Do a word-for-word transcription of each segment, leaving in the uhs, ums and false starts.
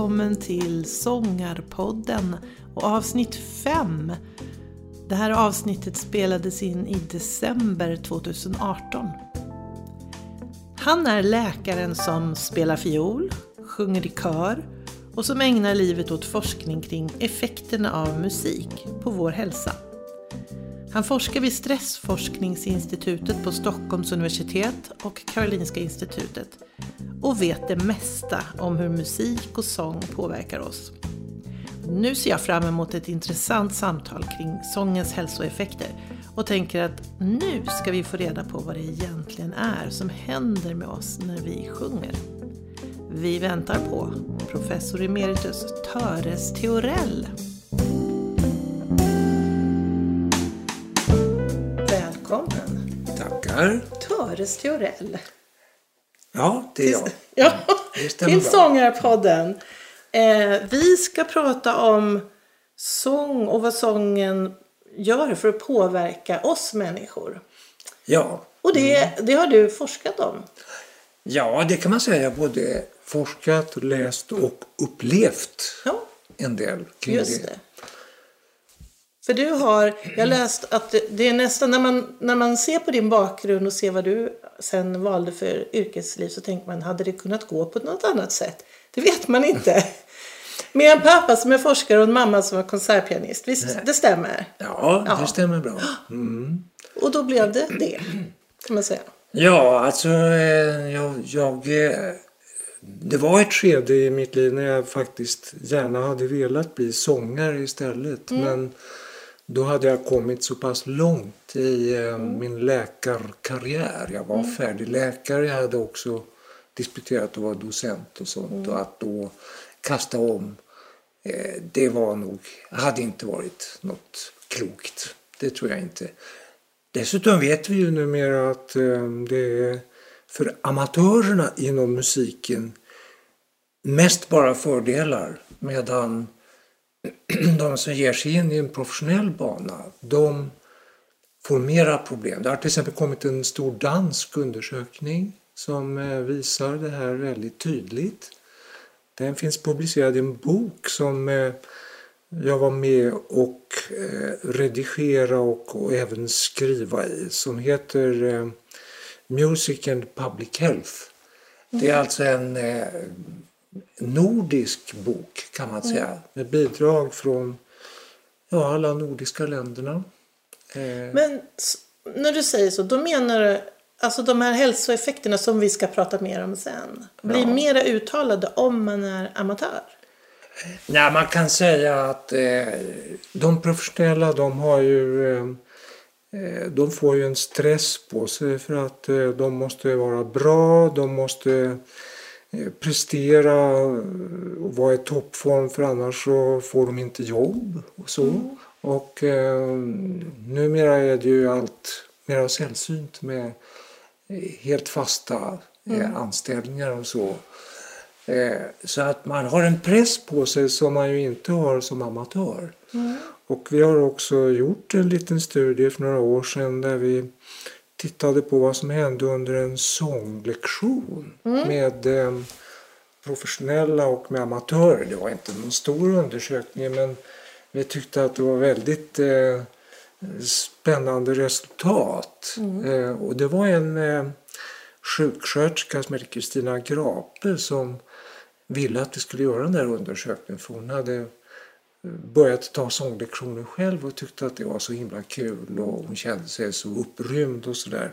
välkommen till Sångarpodden och avsnitt fem. Det här avsnittet spelades in i december tjugoarton. Han är läkaren som spelar fiol, sjunger i kör och som ägnar livet åt forskning kring effekterna av musik på vår hälsa. Han forskar vid Stressforskningsinstitutet på Stockholms universitet och Karolinska institutet och vet det mesta om hur musik och sång påverkar oss. Nu ser jag fram emot ett intressant samtal kring sångens hälsoeffekter och tänker att nu ska vi få reda på vad det egentligen är som händer med oss när vi sjunger. Vi väntar på professor emeritus Töres Theorell. Välkommen. Tackar. Töres Theorell. Ja, det är jag. Ja, till Sångarpodden. Eh, vi ska prata om sång och vad sången gör för att påverka oss människor. Ja. Och det, mm. det har du forskat om. Ja, det kan man säga. Jag har både forskat, läst och upplevt ja. en del kring Just det. det. För du har, jag läst att det är nästan, när man, när man ser på din bakgrund och ser vad du sen valde för yrkesliv så tänker man, hade det kunnat gå på något annat sätt? Det vet man inte. Med en pappa som är forskare och en mamma som var konsertpianist. Visst, Nej. det stämmer? Ja, det ja. stämmer bra. Mm. Och då blev det det, kan man säga. Ja, alltså, jag, jag, det var ett skede i mitt liv när jag faktiskt gärna hade velat bli sångare istället, mm. men då hade jag kommit så pass långt i eh, mm. min läkarkarriär. Jag var mm. färdig läkare, jag hade också disputerat och var docent och sånt. Mm. Och att då kasta om, eh, det var nog, hade inte varit något klokt. Det tror jag inte. Dessutom vet vi ju numera att eh, det är för amatörerna inom musiken mest bara fördelar, medan de som ger sig in i en professionell bana, de får mera problem. Det har till exempel kommit en stor dansk undersökning som visar det här väldigt tydligt. Den finns publicerad i en bok som jag var med och redigera och, och även skriva i, som heter Music and Public Health. Det är alltså en nordisk bok, kan man säga, mm. med bidrag från ja, alla nordiska länderna. Eh. Men när du säger så, då menar du alltså de här hälsoeffekterna som vi ska prata mer om sen, blir ja. mera uttalade om man är amatör? Nej, man kan säga att eh, de professionella, de har ju eh, de får ju en stress på sig för att eh, de måste vara bra, de måste prestera och vara i toppform, för annars så får de inte jobb och så. Mm. Och eh, numera är det ju allt mer sällsynt med helt fasta eh, mm. anställningar och så. Eh, så att man har en press på sig som man ju inte har som amatör. Mm. Och vi har också gjort en liten studie för några år sedan där vi tittade på vad som hände under en sånglektion mm. med eh, professionella och med amatörer. Det var inte någon stor undersökning, men vi tyckte att det var väldigt eh, spännande resultat. Mm. Eh, och det var en eh, sjuksköterska som heter Kristina Grape som ville att vi skulle göra den där undersökningen, för hon hade börjat ta sånglektioner själv och tyckte att det var så himla kul och hon kände sig så upprymd och sådär.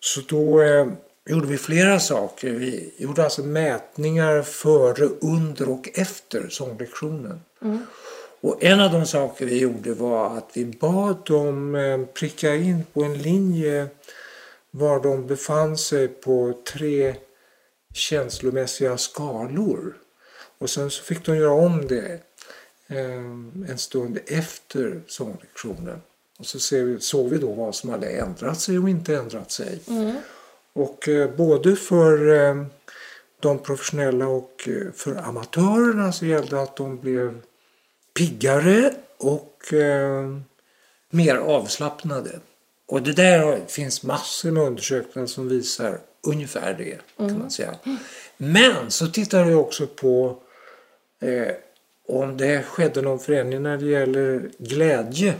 Så då eh, gjorde vi flera saker. Vi gjorde alltså mätningar före, under och efter sånglektionen. Mm. Och en av de saker vi gjorde var att vi bad dem eh, pricka in på en linje var de befann sig på tre känslomässiga skalor. Och sen så fick de göra om det en stund efter sånglektionen. Och så ser vi, såg vi då vad som hade ändrat sig och inte ändrat sig. Mm. Och eh, både för eh, de professionella och eh, för amatörerna så gällde att de blev piggare och eh, mer avslappnade. Och det där finns massor med undersökningar som visar ungefär det, kan mm. man säga. Men så tittar vi också på eh, om det skedde någon förändring när det gäller glädje.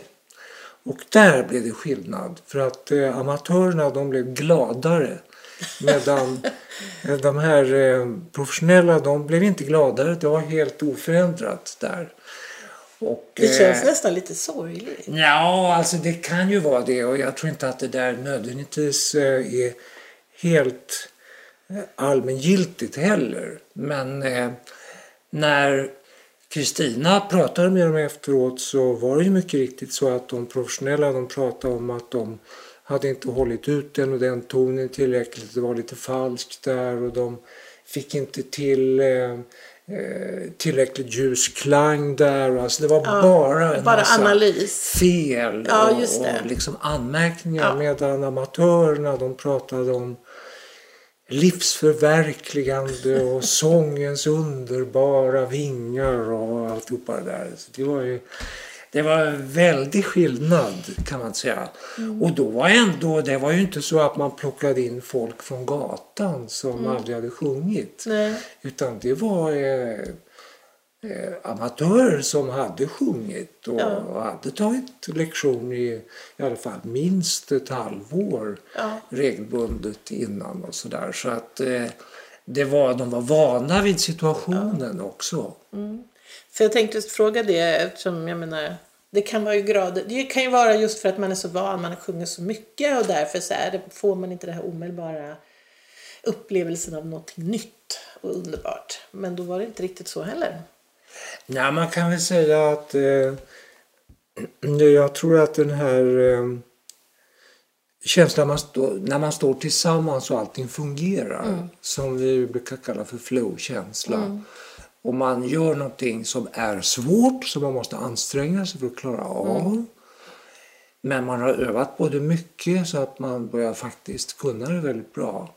Och där blev det skillnad, för att eh, amatörerna, de blev gladare, medan eh, de här eh, professionella, de blev inte gladare. Det var helt oförändrat där. Och, det känns eh, nästan lite sorgligt. Ja, alltså det kan ju vara det, och jag tror inte att det där nödvändigtvis eh, är helt eh, allmängiltigt heller. Men eh, när Kristina pratade med dem efteråt, så var det ju mycket riktigt så att de professionella, de pratade om att de hade inte hållit ut den och den tonen tillräckligt. Det var lite falskt där, och de fick inte till eh, tillräckligt ljusklang där. Alltså det var ja, bara en bara massa analys. fel ja, och, och liksom anmärkningar. Ja. Medan amatörerna, de pratade om livsförverkligande och sångens underbara vingar och alltihopa det där. Så det var ju, det var en väldig skillnad, kan man säga. Mm. Och då var ändå, det var ju inte så att man plockade in folk från gatan som mm. aldrig hade sjungit. Nej. Utan det var eh, eh, amatörer som hade sjungit och, ja. och hade tagit lektion i, i alla fall minst ett halvår ja. regelbundet innan och sådär. Så att eh, det var, de var vana vid situationen ja. också. Mm. För jag tänkte just fråga det, eftersom jag menar, det kan vara ju grader, det kan ju vara just för att man är så van, man sjunger så mycket, och därför så här, får man inte den här omedelbara upplevelsen av någonting nytt och underbart. Men då var det inte riktigt så heller. Nej, man kan väl säga att eh, jag tror att den här eh, känslan man stå, när man står tillsammans och allting fungerar, mm. som vi brukar kalla för flow-känsla. Mm. Om man gör någonting som är svårt, som man måste anstränga sig för att klara av. Mm. Men man har övat på det mycket, så att man börjar faktiskt kunna det väldigt bra.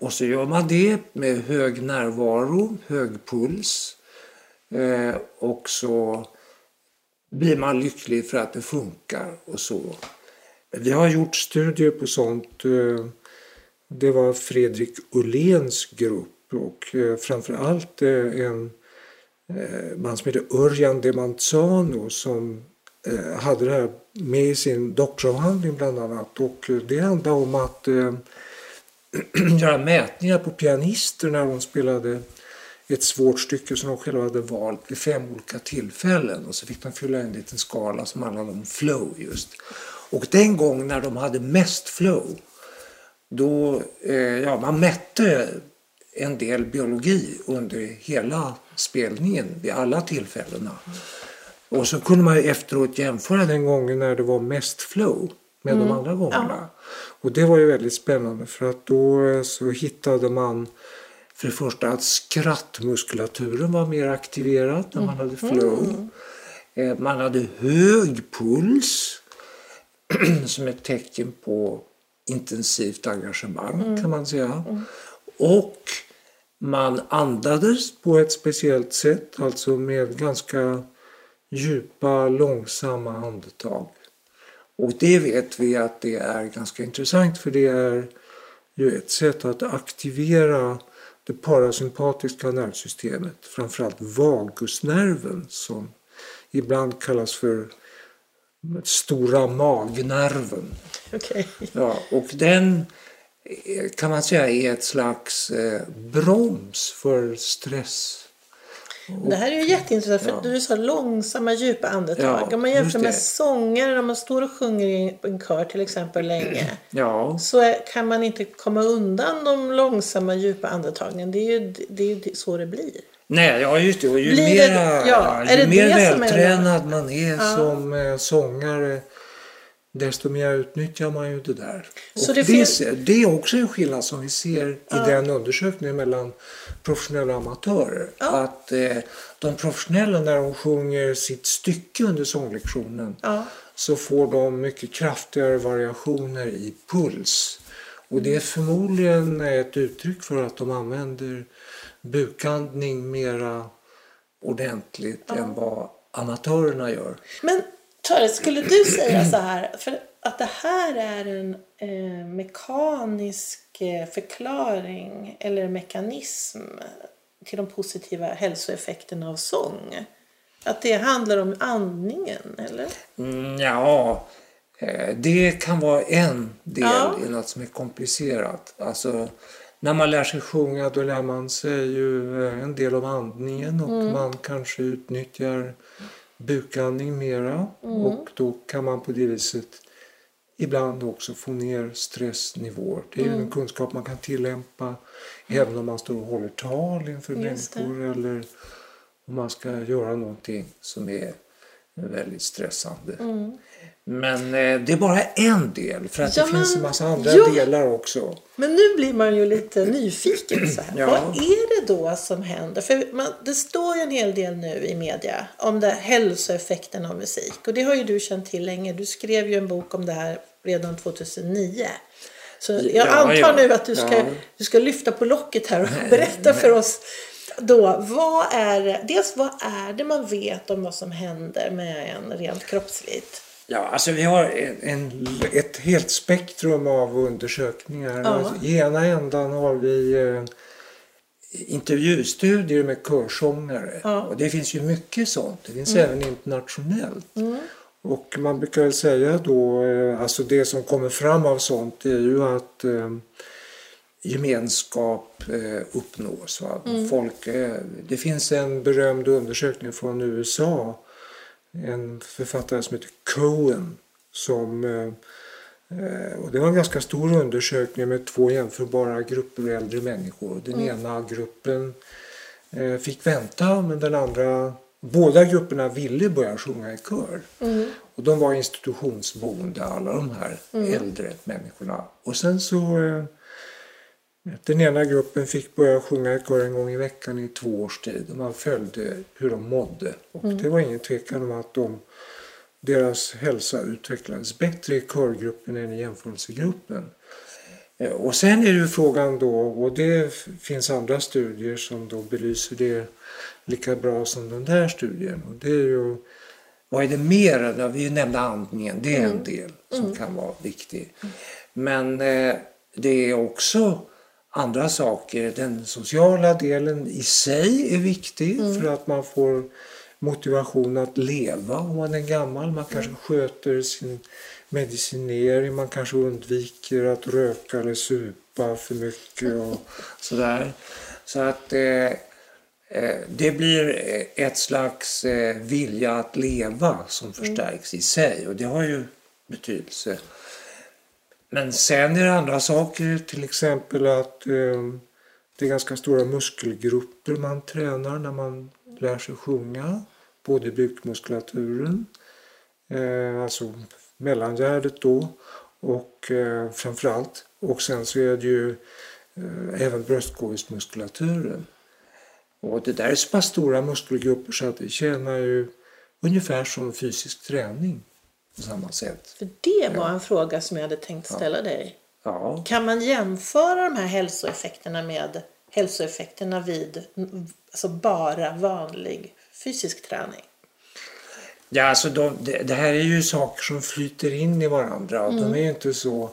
Och så gör man det med hög närvaro, hög puls. Eh, och så blir man lycklig för att det funkar och så. Vi har gjort studier på sånt. Eh, det var Fredrik Ulléns grupp. Och eh, framförallt eh, en eh, man som heter Örjan de Manzano, som eh, hade det här med i sin doktorsavhandling bland annat. Och eh, det handlade om att eh, göra mätningar på pianister när de spelade ett svårt stycke som de själva hade valt vid fem olika tillfällen. Och så fick de fylla in en liten skala som handlade om flow just. Och den gång när de hade mest flow, då eh, ja, man mätte en del biologi under hela spelningen vid alla tillfällena. Och så kunde man efteråt jämföra den gången när det var mest flow med mm. de andra gångerna. Ja. Och det var ju väldigt spännande, för att då så hittade man för det första att skrattmuskulaturen var mer aktiverad när man hade flow. Mm. Man hade hög puls som ett tecken på intensivt engagemang mm. kan man säga. Mm. Och man andades på ett speciellt sätt, alltså med ganska djupa, långsamma andetag. Och det vet vi att det är ganska intressant, för det är ju ett sätt att aktivera det parasympatiska nervsystemet, framförallt vagusnerven, som ibland kallas för stora magnerven. Okej. Ja, och den kan man säga är ett slags eh, broms för stress. Och det här är ju jätteintressant, för ja. du sa långsamma, djupa andetag. Ja, om man jämför med sånger, när man står och sjunger i en kör till exempel länge, ja. så är, kan man inte komma undan de långsamma, djupa andetagen. Det är ju, det är ju så det blir. Nej, ja just det. Och ju blir mer, det, ja, ju det mer det vältränad är man är ja. som eh, sångare, desto mer utnyttjar man ju det där. Så det, det, finns... det är också en skillnad som vi ser ja. i den undersökningen mellan professionella och amatörer. Ja. Att eh, de professionella, när de sjunger sitt stycke under sånglektionen ja. så får de mycket kraftigare variationer i puls. Och det är förmodligen ett uttryck för att de använder bukandning mera ordentligt ja. än vad amatörerna gör. Men Töres, skulle du säga så här, för att det här är en eh, mekanisk förklaring eller mekanism till de positiva hälsoeffekterna av sång? Att det handlar om andningen, eller? Mm, ja, det kan vara en del ja. i något som är komplicerat. Alltså, när man lär sig sjunga, då lär man sig ju en del av andningen och mm. man kanske utnyttjar bukandning mera mm. och då kan man på det viset ibland också få ner stressnivåer. Det är mm. en kunskap man kan tillämpa mm. även om man står och håller tal inför människor eller om man ska göra någonting som är väldigt stressande. Mm. Men eh, det är bara en del, för att ja, det men, finns en massa andra jo, delar också. Men nu blir man ju lite nyfiken så här. Ja. Vad är det då som händer? För man, det står ju en hel del nu i media om det hälsoeffekten av musik. Och det har ju du känt till länge. Du skrev ju en bok om det här redan tjugohundranio. Så jag ja, antar ja. nu att du ska, ja. du ska lyfta på locket här och nej, berätta nej. för oss då, vad är, dels vad är det man vet om vad som händer med en rent kroppsligt? Ja, alltså vi har en, en, ett helt spektrum av undersökningar. Ja. Alltså, i ena ändan har vi eh, intervjustudier med körsångare. Ja. Och det finns ju mycket sånt. Det finns mm. även internationellt. Mm. Och man brukar säga då, eh, alltså det som kommer fram av sånt är ju att eh, gemenskap eh, uppnås. Mm. Folk, eh, det finns en berömd undersökning från U S A. En författare som heter Cohen, som, eh, och det var en ganska stor undersökning med två jämförbara grupper äldre människor. Den mm. ena gruppen eh, fick vänta, men den andra, båda grupperna ville börja sjunga i kör. Mm. Och de var institutionsboende, alla de här mm. äldre människorna. Och sen så, eh, den ena gruppen fick börja sjunga i kör en gång i veckan i två års tid. Och man följde hur de mådde. Och mm. det var ingen tvekan om att de, deras hälsa utvecklades bättre i körgruppen än i jämförelsegruppen. Och sen är ju frågan då, och det finns andra studier som då belyser det lika bra som den där studien. Och det är ju, vad är det mer? Vi nämnde andningen, det är mm. en del som mm. kan vara viktig. Men eh, det är också andra saker. Den sociala delen i sig är viktig mm. för att man får motivation att leva om man är gammal. Man kanske mm. sköter sin medicinering, man kanske undviker att röka eller supa för mycket och sådär. Så att eh, det blir ett slags eh, vilja att leva som förstärks mm. i sig, och det har ju betydelse. Men sen är det andra saker, till exempel att eh, det är ganska stora muskelgrupper man tränar när man lär sig sjunga. Både bukmuskulaturen, eh, alltså mellangärdet då, och eh, framförallt. Och sen så är det ju eh, även bröstkorgsmuskulaturen. Och det där är så pass stora muskelgrupper så att det tjänar ju ungefär som fysisk träning. På samma sätt. För det var en ja. fråga som jag hade tänkt ställa ja. dig. Ja. Kan man jämföra de här hälsoeffekterna med hälsoeffekterna vid alltså bara vanlig fysisk träning? Ja, alltså de, det, det här är ju saker som flyter in i varandra. Och mm. de är ju inte så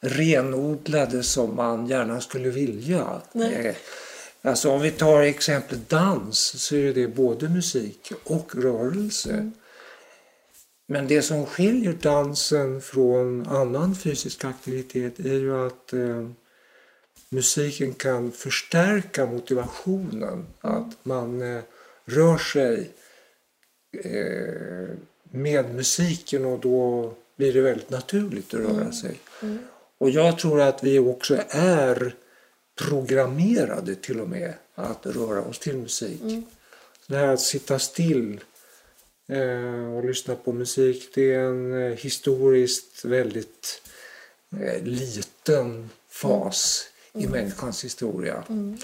renodlade som man gärna skulle vilja. Nej. Alltså om vi tar exemplet dans, så är det både musik och rörelse. Mm. Men det som skiljer dansen från annan fysisk aktivitet är ju att eh, musiken kan förstärka motivationen. Att man eh, rör sig eh, med musiken, och då blir det väldigt naturligt att röra sig. Mm. Mm. Och jag tror att vi också är programmerade till och med att röra oss till musik. Mm. Så det här att sitta still och lyssna på musik, det är en historiskt väldigt liten fas mm. i människans historia. Mm.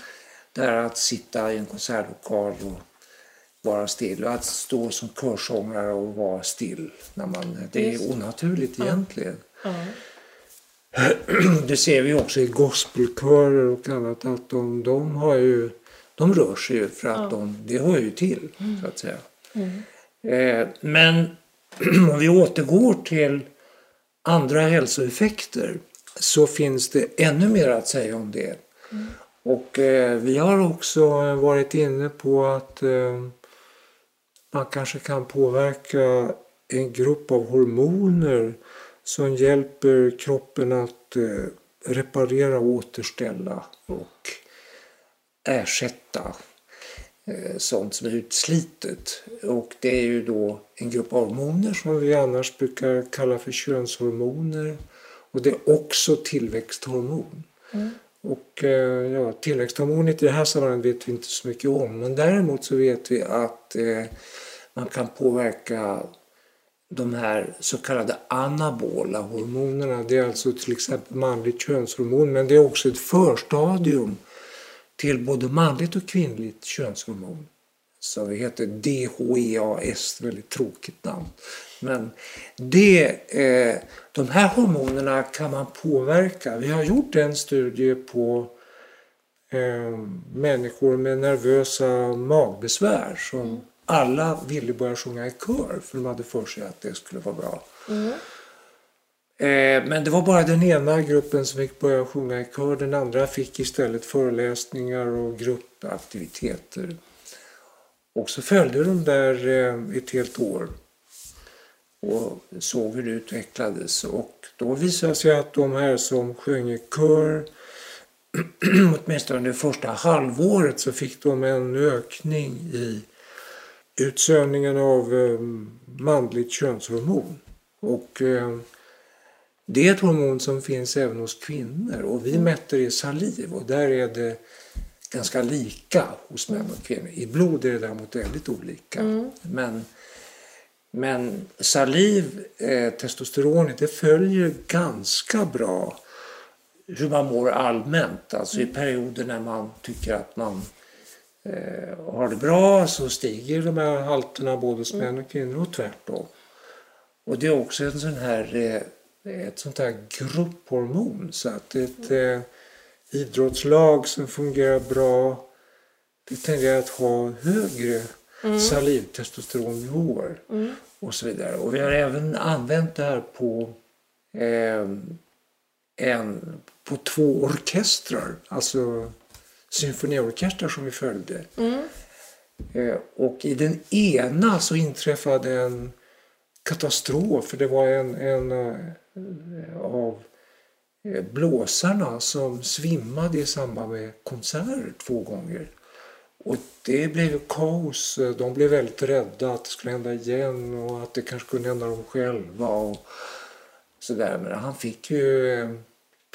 Det är att sitta i en konsertlokal och vara still, och att stå som körsångare och vara still när man, det är onaturligt egentligen. Mm. Mm. Det ser vi också i gospelkörer och annat, att de, de, har ju, de rör sig ju för att mm. de, det hör ju till, så att säga. Mm. Men om vi återgår till andra hälsoeffekter, så finns det ännu mer att säga om det. Mm. Och eh, vi har också varit inne på att eh, man kanske kan påverka en grupp av hormoner som hjälper kroppen att eh, reparera, återställa och ersätta eh, sånt som är utslitet. Och det är ju då en grupp av hormoner som vi annars brukar kalla för könshormoner, och det är också tillväxthormon. Mm. Och ja, tillväxthormonet i det här sammanhanget vet vi inte så mycket om, men däremot så vet vi att eh, man kan påverka de här så kallade anabola hormonerna. Det är alltså till exempel manligt könshormon, men det är också ett förstadium till både manligt och kvinnligt könshormon. Så det heter D H E A S, väldigt tråkigt namn. Men det, eh, de här hormonerna kan man påverka. Vi har gjort en studie på eh, människor med nervösa magbesvär som mm. alla ville börja sjunga i kör, för de hade för sig att det skulle vara bra. Mm. Eh, men det var bara den ena gruppen som fick börja sjunga i kör. Den andra fick istället föreläsningar och gruppaktiviteter. Och så följde de där eh, ett helt år och såg hur det utvecklades, och då visade sig att de här som sjöng i kör åtminstone det första halvåret så fick de en ökning i utsöndringen av eh, manligt könshormon, och eh, det är ett hormon som finns även hos kvinnor, och vi mätte det i saliv, och där är det ganska lika hos män och kvinnor. I blod är det däremot väldigt olika. Mm. Men, men saliv, eh, testosteronet, det följer ganska bra hur man mår allmänt. Alltså i perioder när man tycker att man eh, har det bra, så stiger de här halterna både hos män och kvinnor, och tvärtom. Och det är också en sån här, eh, ett sånt här grupphormon, så att ett... Eh, idrottslag som fungerar bra, det tenderar att ha högre mm. salivtestosteronnivåer mm. och så vidare. Och vi har även använt det här på, eh, en, på två orkestrar, alltså symfoniorkestrar som vi följde. Mm. Eh, och i den ena så inträffade en katastrof, för det var en, en eh, av blåsarna som svimmade i samband med konserter två gånger, och det blev kaos. De blev väldigt rädda att det skulle hända igen och att det kanske kunde hända dem själva och sådär, men han fick ju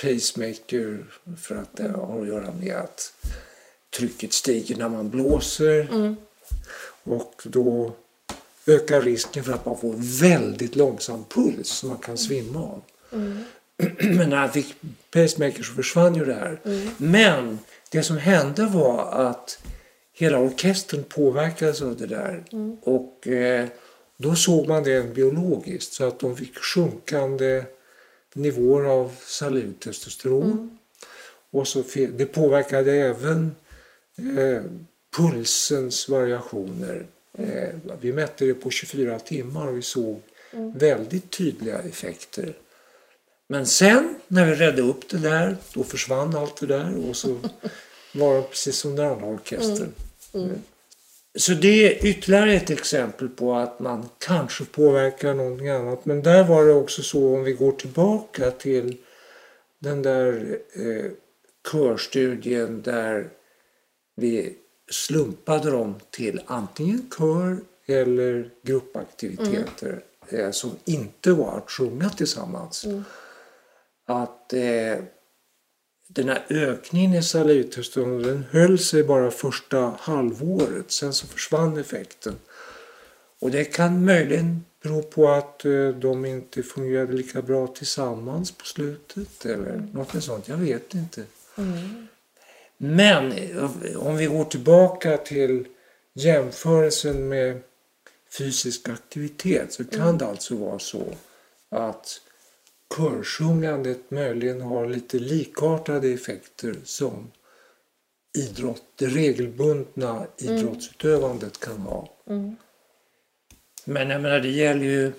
pacemaker för att det har att göra med att trycket stiger när man blåser mm. och då ökar risken för att man får väldigt långsam puls som man kan svimma av. Mm. Men när han fick pacemaker så försvann ju det här. Mm. Men det som hände var att hela orkestern påverkades av det där. Mm. Och eh, då såg man det biologiskt, så att de fick sjunkande nivåer av salivtestosteron. Mm. Och så det påverkade även eh, pulsens variationer. Eh, vi mätte det på tjugofyra timmar och vi såg mm. väldigt tydliga effekter. Men sen när vi redde upp det där, då försvann allt det där, och så var det precis som den andra orkestern. Mm. Mm. Så det är ytterligare ett exempel på att man kanske påverkar någonting annat. Men där var det också så, om vi går tillbaka till den där eh, körstudien där vi slumpade dem till antingen kör eller gruppaktiviteter mm. eh, som inte var att sjunga tillsammans. Mm. Att eh, den här ökningen i salivtestosteron, den höll sig bara första halvåret, sen så försvann effekten. Och det kan möjligen bero på att eh, de inte fungerade lika bra tillsammans på slutet eller mm. något sånt, jag vet inte. Mm. Men om vi går tillbaka till jämförelsen med fysisk aktivitet, så kan mm. det alltså vara så att körsjungandet möjligen har lite likartade effekter som idrott, det regelbundna idrottsutövandet kan ha. Mm. Men jag menar, det gäller ju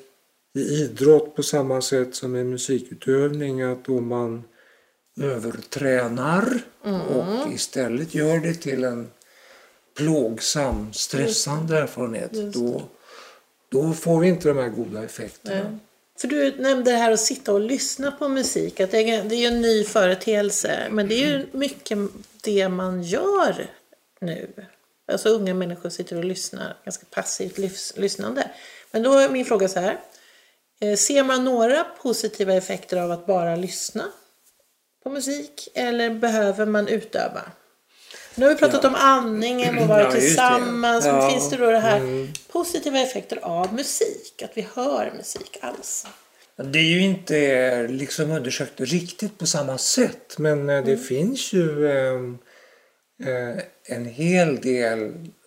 i idrott på samma sätt som i musikutövning, att om man övertränar mm. och istället gör det till en plågsam, stressande erfarenhet, då, då får vi inte de här goda effekterna. Nej. För du nämnde det här att sitta och lyssna på musik, att det är ju en ny företeelse, men det är ju mycket det man gör nu. Alltså unga människor sitter och lyssnar, ganska passivt lyssnande. Men då är min fråga så här, ser man några positiva effekter av att bara lyssna på musik, eller behöver man utöva? Nu har vi pratat ja. om andningen och vara ja, tillsammans. Det. Ja. Men finns det då det här mm. positiva effekter av musik? Att vi hör musik alls? Det är ju inte liksom undersökt riktigt på samma sätt. Men det mm. finns ju eh, en hel del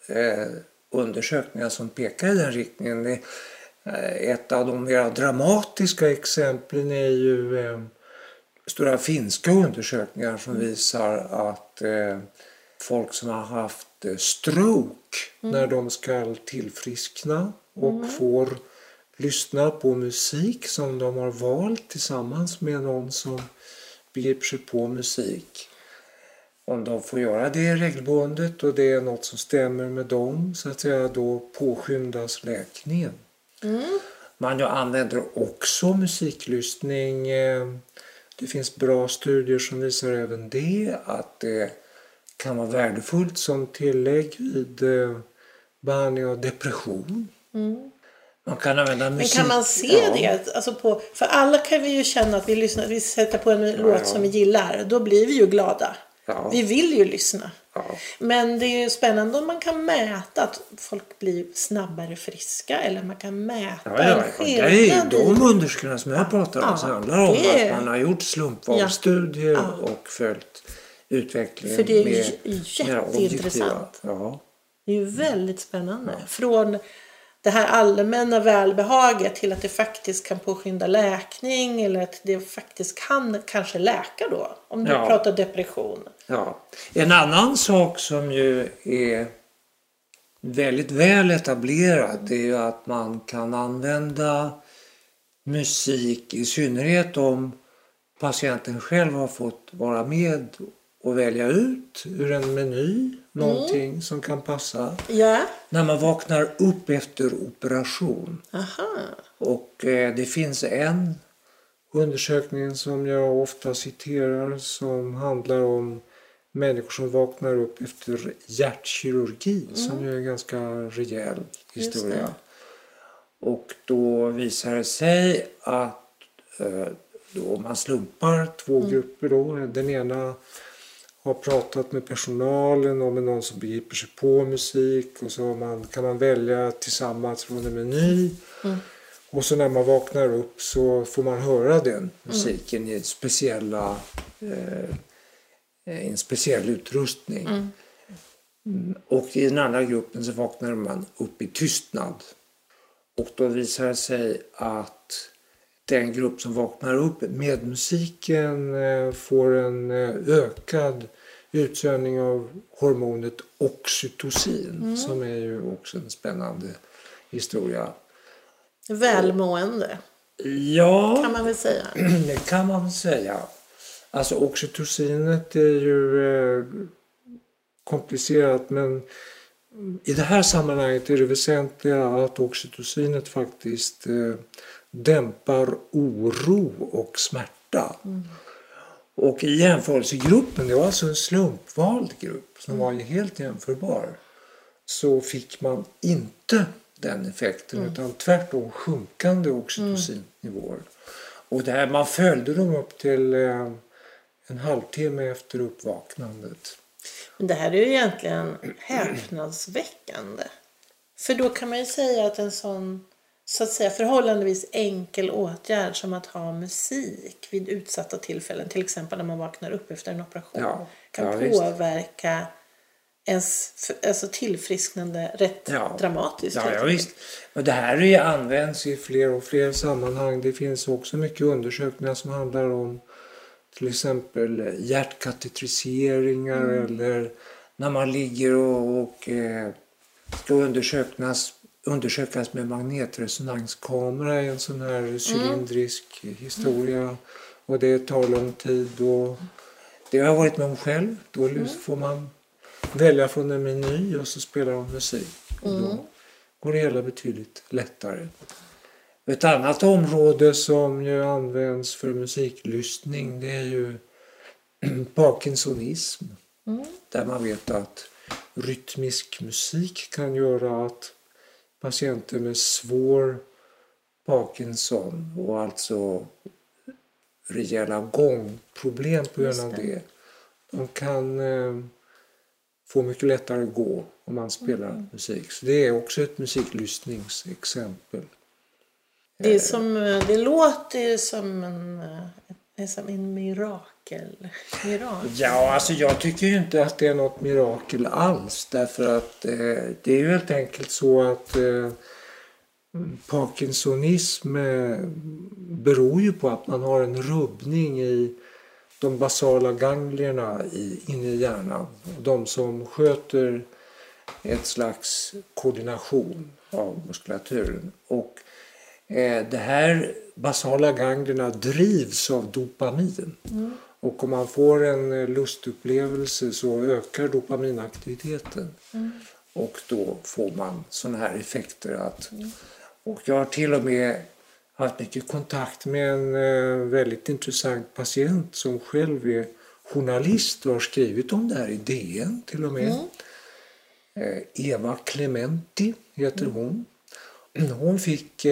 eh, undersökningar som pekar i den riktningen. Det, eh, ett av de mer dramatiska exemplen är ju eh, stora finska undersökningar som visar att eh, folk som har haft stroke mm. när de ska tillfriskna och mm. får lyssna på musik som de har valt tillsammans med någon som begriper sig på musik. Om de får göra det regelbundet och det är något som stämmer med dem, så att säga, då påskyndas läkningen. Mm. Man använder också musiklyssning. Det finns bra studier som visar även det, att det kan vara värdefullt som tillägg vid behandling av depression. Mm. Man kan använda musik. Men kan man se ja. det? Alltså på, för alla kan vi ju känna att vi lyssnar, vi sätter på en ja, låt ja. som vi gillar. Då blir vi ju glada. Ja. Vi vill ju lyssna. Ja. Men det är ju spännande om man kan mäta att folk blir snabbare friska, eller man kan mäta ja, ja, en skillnad. Det är de undersökningar som jag pratar om, ja, handlar om det, att man har gjort slumpvalsstudier ja. ja. och följt utvecklingen. För det är ju jätteintressant. Ja. Det är ju väldigt spännande. Ja. Från det här allmänna välbehaget till att det faktiskt kan påskynda läkning, eller att det faktiskt kan kanske läka då, om du ja. pratar depression. Ja. En annan sak som ju är väldigt väl etablerad är ju att man kan använda musik, i synnerhet om patienten själv har fått vara med och välja ut ur en meny någonting mm. som kan passa. Yeah. När man vaknar upp efter operation. Aha. Och eh, det finns en undersökning som jag ofta citerar som handlar om människor som vaknar upp efter hjärtkirurgi, mm. som ju är en ganska rejäl historia. Och då visar det sig att eh, då man slumpar två mm. grupper då, den ena har pratat med personalen och med någon som begriper sig på musik, och så man, kan man välja tillsammans från en meny. Mm. Och så när man vaknar upp så får man höra den musiken mm. i, speciella, eh, i en speciell utrustning. Mm. Mm. Och i den andra gruppen så vaknar man upp i tystnad. Och då visar det sig att den grupp som vaknar upp med musiken får en ökad utsöndring av hormonet oxytocin, mm. som är ju också en spännande historia. Välmående. Ja. Kan man väl säga. Det kan man väl säga. Alltså oxytocinet är ju komplicerat, men i det här sammanhanget är det väsentliga att oxytocinet faktiskt dämpar oro och smärta. Mm. Och i jämförelsegruppen, det var alltså en slumpvald grupp som mm. var helt jämförbar, så fick man inte den effekten, mm. utan tvärtom sjunkande oxytocinnivåer. Mm. Och det här, man följde dem upp till eh, en halvtimme efter uppvaknandet. Men det här är ju egentligen häpnadsväckande. För då kan man ju säga att en sån, så att säga, förhållandevis enkel åtgärd som att ha musik vid utsatta tillfällen, till exempel när man vaknar upp efter en operation, ja, kan ja, påverka visst. ens alltså tillfrisknande rätt ja. dramatiskt. Ja, ja, visst. Och det här är används i fler och fler sammanhang. Det finns också mycket undersökningar som handlar om till exempel hjärtkatetriseringar, mm. eller när man ligger och, och eh, ska undersöknas undersökas med magnetresonanskameror i en sån här cylindrisk mm. historia, och det tar lång tid, och Det har jag varit med om själv. Då mm. får man välja från en meny och så spelar de musik. Och mm. då går det hela betydligt lättare. Ett annat område som ju används för musiklyssning, det är ju parkinsonism. Mm. Där man vet att rytmisk musik kan göra att patienter med svår Parkinson och alltså rejäla gångproblem på grund av det. De kan eh, få mycket lättare att gå om man spelar mm. musik. Så det är också ett musiklyssningsexempel. Det, är som, det låter ju som en, som en mirakel. mirakel. Ja, alltså jag tycker ju inte att det är något mirakel alls. Därför att eh, det är ju helt enkelt så att eh, Parkinsonism beror ju på att man har en rubbning i de basala ganglierna inne i hjärnan. De som sköter ett slags koordination av muskulaturen. Och eh, de här basala ganglierna drivs av dopamin. Mm. Och om man får en lustupplevelse så ökar dopaminaktiviteten. Mm. Och då får man såna här effekter att... Mm. Och jag har till och med haft mycket kontakt med en väldigt intressant patient som själv är journalist och har skrivit om det här i D N till och med. Mm. Eva Clementi heter hon. Hon fick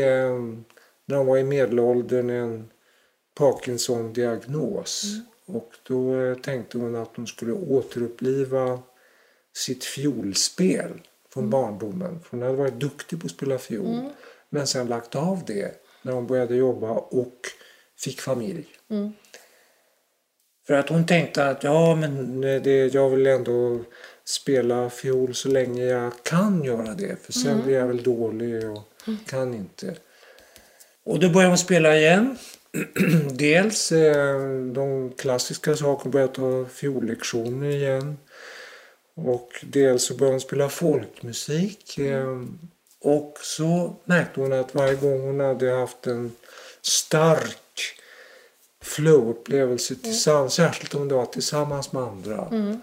när hon var i medelåldern en Parkinson-diagnos. Mm. Och då tänkte hon att hon skulle återuppliva sitt fiolspel från mm. barndomen. Hon hade varit duktig på att spela fiol. Mm. Men sen lagt av det när hon började jobba och fick familj. Mm. För att hon tänkte att ja, men det, jag vill ändå spela fiol så länge jag kan göra det. För sen mm. blir jag väl dålig och mm. kan inte. Och då började hon spela igen. Dels de klassiska sakerna, började ta fiollektioner igen. Och dels så började hon spela folkmusik. Mm. Och så märkte hon att varje gång hon hade haft en stark flow-upplevelse tillsammans, mm. särskilt om det var tillsammans med andra, mm.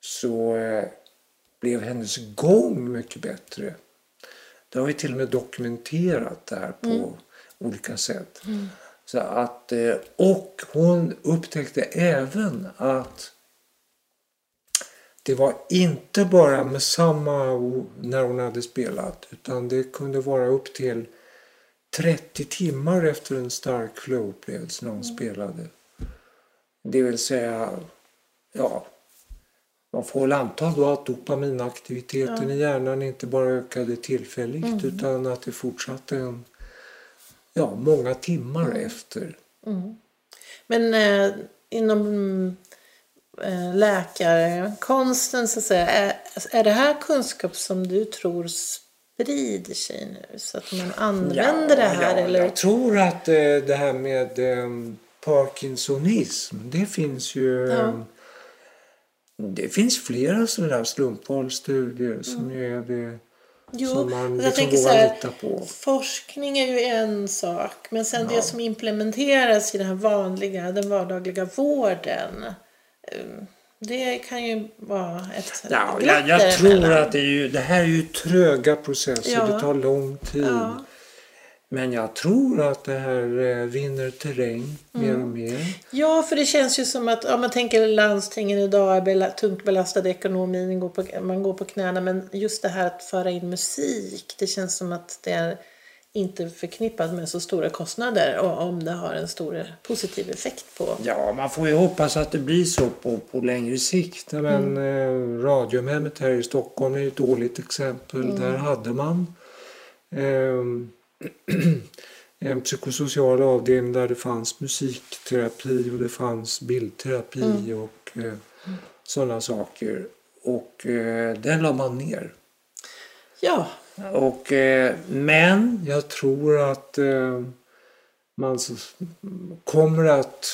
så eh, blev hennes gång mycket bättre. Det har vi till och med dokumenterat där på mm. olika sätt. Mm. Så att, eh, och hon upptäckte även att det var inte bara med samma när hon hade spelat, utan det kunde vara upp till trettio timmar efter en stark flow-upplevelse när hon mm. spelade. Det vill säga, ja, man får väl anta då att dopaminaktiviteten mm. i hjärnan inte bara ökade tillfälligt mm. utan att det fortsatte en, ja, många timmar mm. efter. Mm. Men eh, inom... läkare, konsten så att säga, är, är det här kunskap som du tror sprider sig nu så att man använder ja, det här? Ja, eller? Jag tror att eh, det här med eh, parkinsonism, det finns ju ja. eh, det finns flera sådana här slumpvalstudier som mm. är det jo, som man liksom vågar lita på. Forskning är ju en sak, men sen ja. det som implementeras i den här vanliga, den vardagliga vården, det kan ju vara ett ja, jag, jag tror eller? att det, är ju, det här är ju tröga processer, ja. det tar lång tid. Ja. Men jag tror att det här vinner terräng mm. mer och mer. Ja, för det känns ju som att om man tänker landstingen idag är bela, tungt belastade ekonomin, går på, man går på knäna, men just det här att föra in musik, det känns som att det är inte förknippat med så stora kostnader och om det har en stor positiv effekt på. Ja, man får ju hoppas att det blir så på, på längre sikt. Men mm. eh, Radiohemmet här i Stockholm är ett dåligt exempel. Mm. Där hade man eh, en psykosocial avdelning där det fanns musikterapi och det fanns bildterapi mm. och eh, sådana saker. Och eh, den la man ner. Ja, Och, eh, men jag tror att eh, man kommer att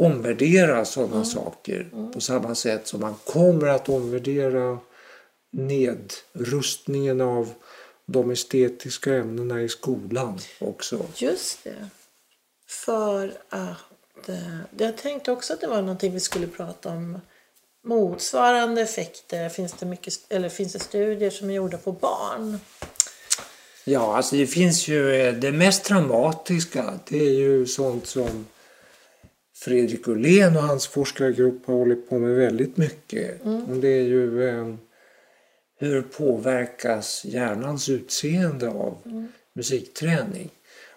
omvärdera sådana mm. saker mm. på samma sätt som man kommer att omvärdera nedrustningen av de estetiska ämnena i skolan också. Just det. För att jag tänkte också att det var någonting vi skulle prata om. Motsvarande effekter, finns det, mycket, eller finns det studier som är gjorda på barn? Ja, alltså det finns ju det mest traumatiska, det är ju sånt som Fredrik Ullén och hans forskargrupp har hållit på med väldigt mycket. Mm. Och det är ju eh, hur påverkas hjärnans utseende av mm. musikträning.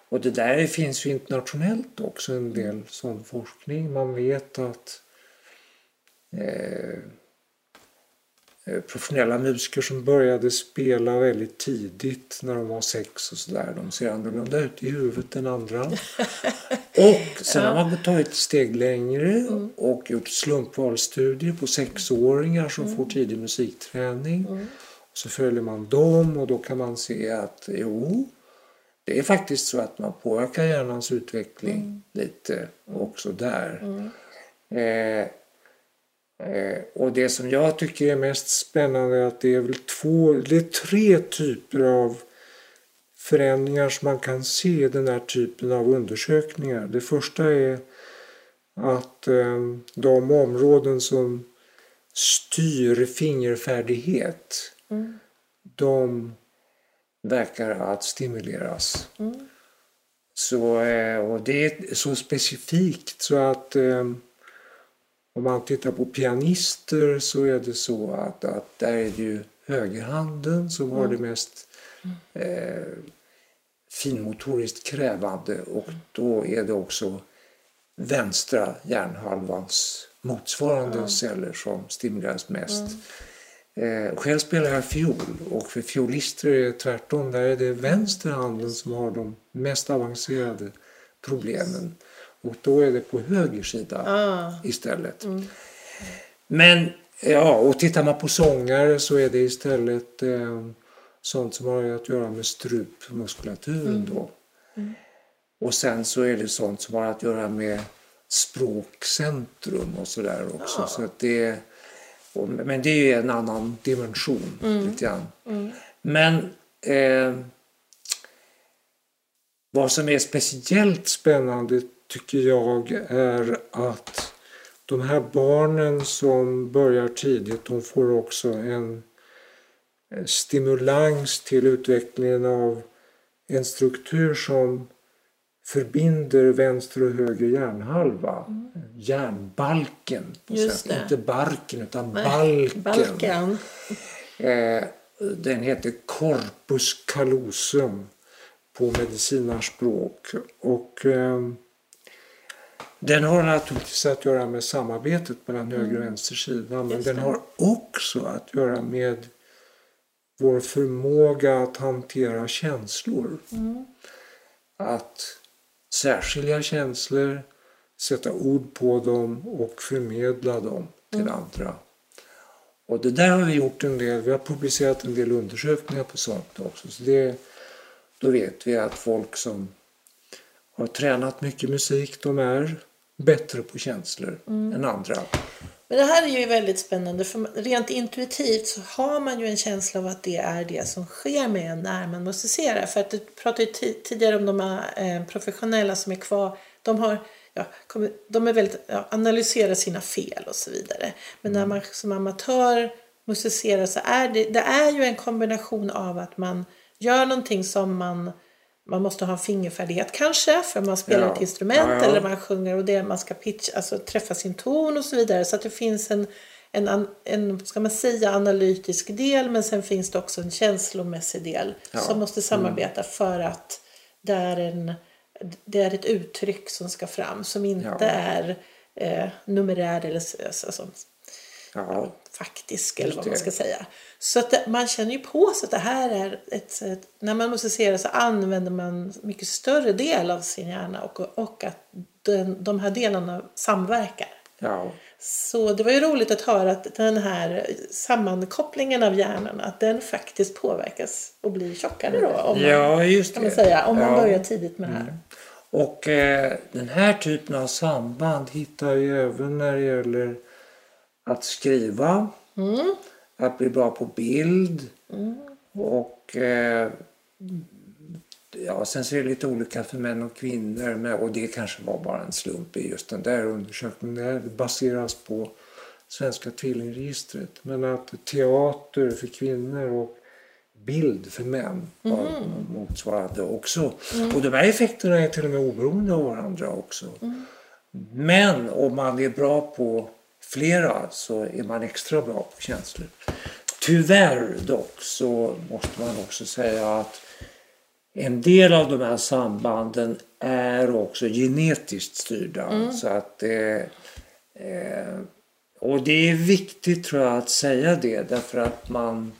Och det där finns ju internationellt också en del sån forskning. Man vet att eh, professionella musiker som började spela väldigt tidigt när de var sex och sådär, de ser annorlunda ut i huvudet än andra. Och sen har man tagit ett steg längre och gjort slumpvalstudier på sexåringar som mm. får tidig musikträning. Mm. Och så följer man dem och då kan man se att jo, det är faktiskt så att man påverkar hjärnans utveckling mm. lite också där. Mm. Eh, Eh, och det som jag tycker är mest spännande är att det är väl två, det är tre typer av förändringar som man kan se i den här typen av undersökningar. Det första är att eh, de områden som styr fingerfärdighet, mm. de verkar att stimuleras. Mm. Så, eh, och det är så specifikt så att eh, om man tittar på pianister så är det så att, att där är det ju högerhanden som har mm. det mest eh, finmotoriskt krävande, och då är det också vänstra hjärnhalvans motsvarande mm. celler som stimuleras mest. Mm. Eh, själv spelar jag fiol, och för fiolister är det tvärtom, där är det vänstra handen som har de mest avancerade problemen. Och då är det på höger sida ah. istället. Mm. Men ja, och tittar man på sångare så är det istället eh, sånt som har att göra med strupmuskulaturen mm. då. Mm. Och sen så är det sånt som har att göra med språkcentrum och sådär också. Ah. Så att det, och, men det är en annan dimension mm. lite grann. Mm. Men eh, vad som är speciellt spännande tycker jag är att de här barnen som börjar tidigt, de får också en stimulans till utvecklingen av en struktur som förbinder vänster och höger hjärnhalva. Mm. Hjärnbalken, på sätt. Inte barken utan Nej, balken. balken. Eh, den heter corpus callosum på medicinarspråk, och eh, den har naturligtvis att göra med samarbetet mellan höger och vänster sida, men den har också att göra med vår förmåga att hantera känslor. Mm. Att särskilja känslor, sätta ord på dem och förmedla dem till mm. andra. Och det där har vi gjort en del, vi har publicerat en del undersökningar på sånt också. Så det, då vet vi att folk som har tränat mycket musik, de är bättre på känslor mm. än andra. Men det här är ju väldigt spännande, för rent intuitivt så har man ju en känsla av att det är det som sker med en när man musicerar. För att du pratade ju t- tidigare om de här, eh, professionella som är kvar, de har, ja, kommer, de är väldigt, ja, analyserar sina fel och så vidare. Men mm. när man som amatör musicerar så är det, det är ju en kombination av att man gör någonting som man Man måste ha en fingerfärdighet kanske, för man spelar ja. ett instrument ja, ja. eller man sjunger, och det man ska pitch, alltså träffa sin ton och så vidare. Så att det finns en, en, en ska man säga, analytisk del, men sen finns det också en känslomässig del ja. som måste samarbeta mm. för att det är, en, det är ett uttryck som ska fram, som inte ja. är eh, numerär eller alltså, ja. faktisk eller vad man ska säga. Så att man känner ju på sig att det här är ett, ett, när man musicerar så använder man mycket större del av sin hjärna, och, och att den, de här delarna samverkar. Ja. Så det var ju roligt att höra att den här sammankopplingen av hjärnan, att den faktiskt påverkas och blir tjockare då. Om man, ja, just det. Kan man säga, om man ja. börjar tidigt med det här. Mm. Och eh, den här typen av samband hittar ju även när det gäller att skriva. Mm. Att bli bra på bild mm. och eh, ja, sen ser det lite olika för män och kvinnor, men, och det kanske var bara en slump i just den där undersökningen. Det baseras på Svenska tvillingregistret, men att teater för kvinnor och bild för män mm. motsvarade också. Mm. Och de här effekterna är till och med oberoende av varandra också. Mm. Men om man är bra på flera så är man extra bra på känslor. Tyvärr dock så måste man också säga att en del av de här sambanden är också genetiskt styrda. Mm. Så att eh, eh, och det är viktigt tror jag att säga det, därför att man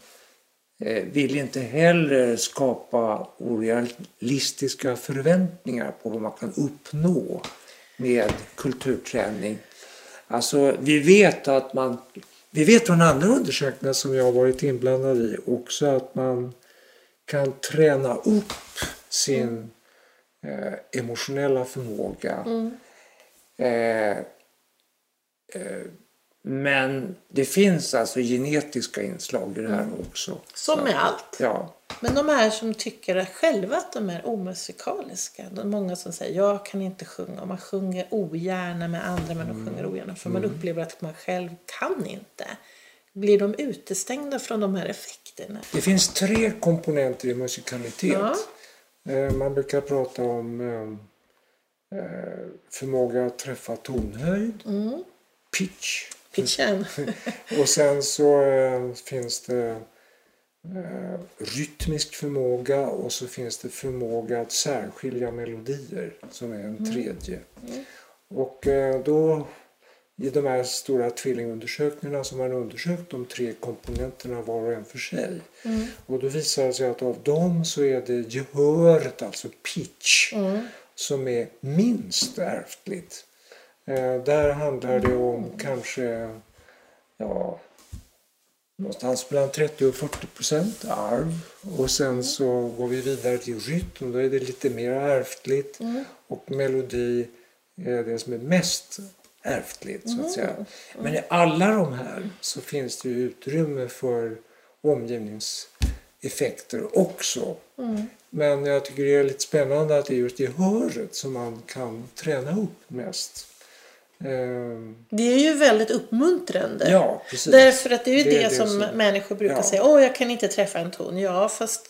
eh, vill inte heller skapa orealistiska förväntningar på vad man kan uppnå med kulturträning. Alltså vi vet att man, vi vet från andra undersökningar som jag har varit inblandad i också att man kan träna upp sin eh, emotionella förmåga. Mm. Eh, eh, men det finns alltså genetiska inslag i det här mm. också. Som med allt. Ja. Men de här som tycker själva att de är omusikaliska, det är många som säger jag kan inte sjunga, och man sjunger ogärna med andra men de mm. sjunger ogärna för man mm. upplever att man själv kan inte. Blir de utestängda från de här effekterna? Det finns tre komponenter i musikalitet. Ja. Man brukar prata om förmåga att träffa tonhöjd, mm. pitch. Pitchen. Och sen så finns det rytmisk förmåga och så finns det förmåga att särskilja melodier som är en tredje. Mm. Mm. Och då i de här stora tvillingundersökningarna som man undersökt de tre komponenterna var och en för sig. Mm. Och då visar det sig att av dem så är det gehöret, alltså pitch, mm. som är minst ärftligt. Eh, där handlar det om mm. kanske ja, någonstans mellan trettio och fyrtio procent arv. Och sen så går vi vidare till rytm, då är det lite mer ärftligt. Mm. Och melodi är det som är mest ärftligt så att säga. Men i alla de här så finns det ju utrymme för omgivningseffekter också. Mm. Men jag tycker det är lite spännande att det är just gehöret som man kan träna upp mest. Det är ju väldigt uppmuntrande. Ja, precis. Därför att det är ju det, det, är det som, som människor brukar ja. säga, åh jag kan inte träffa en ton. Ja, fast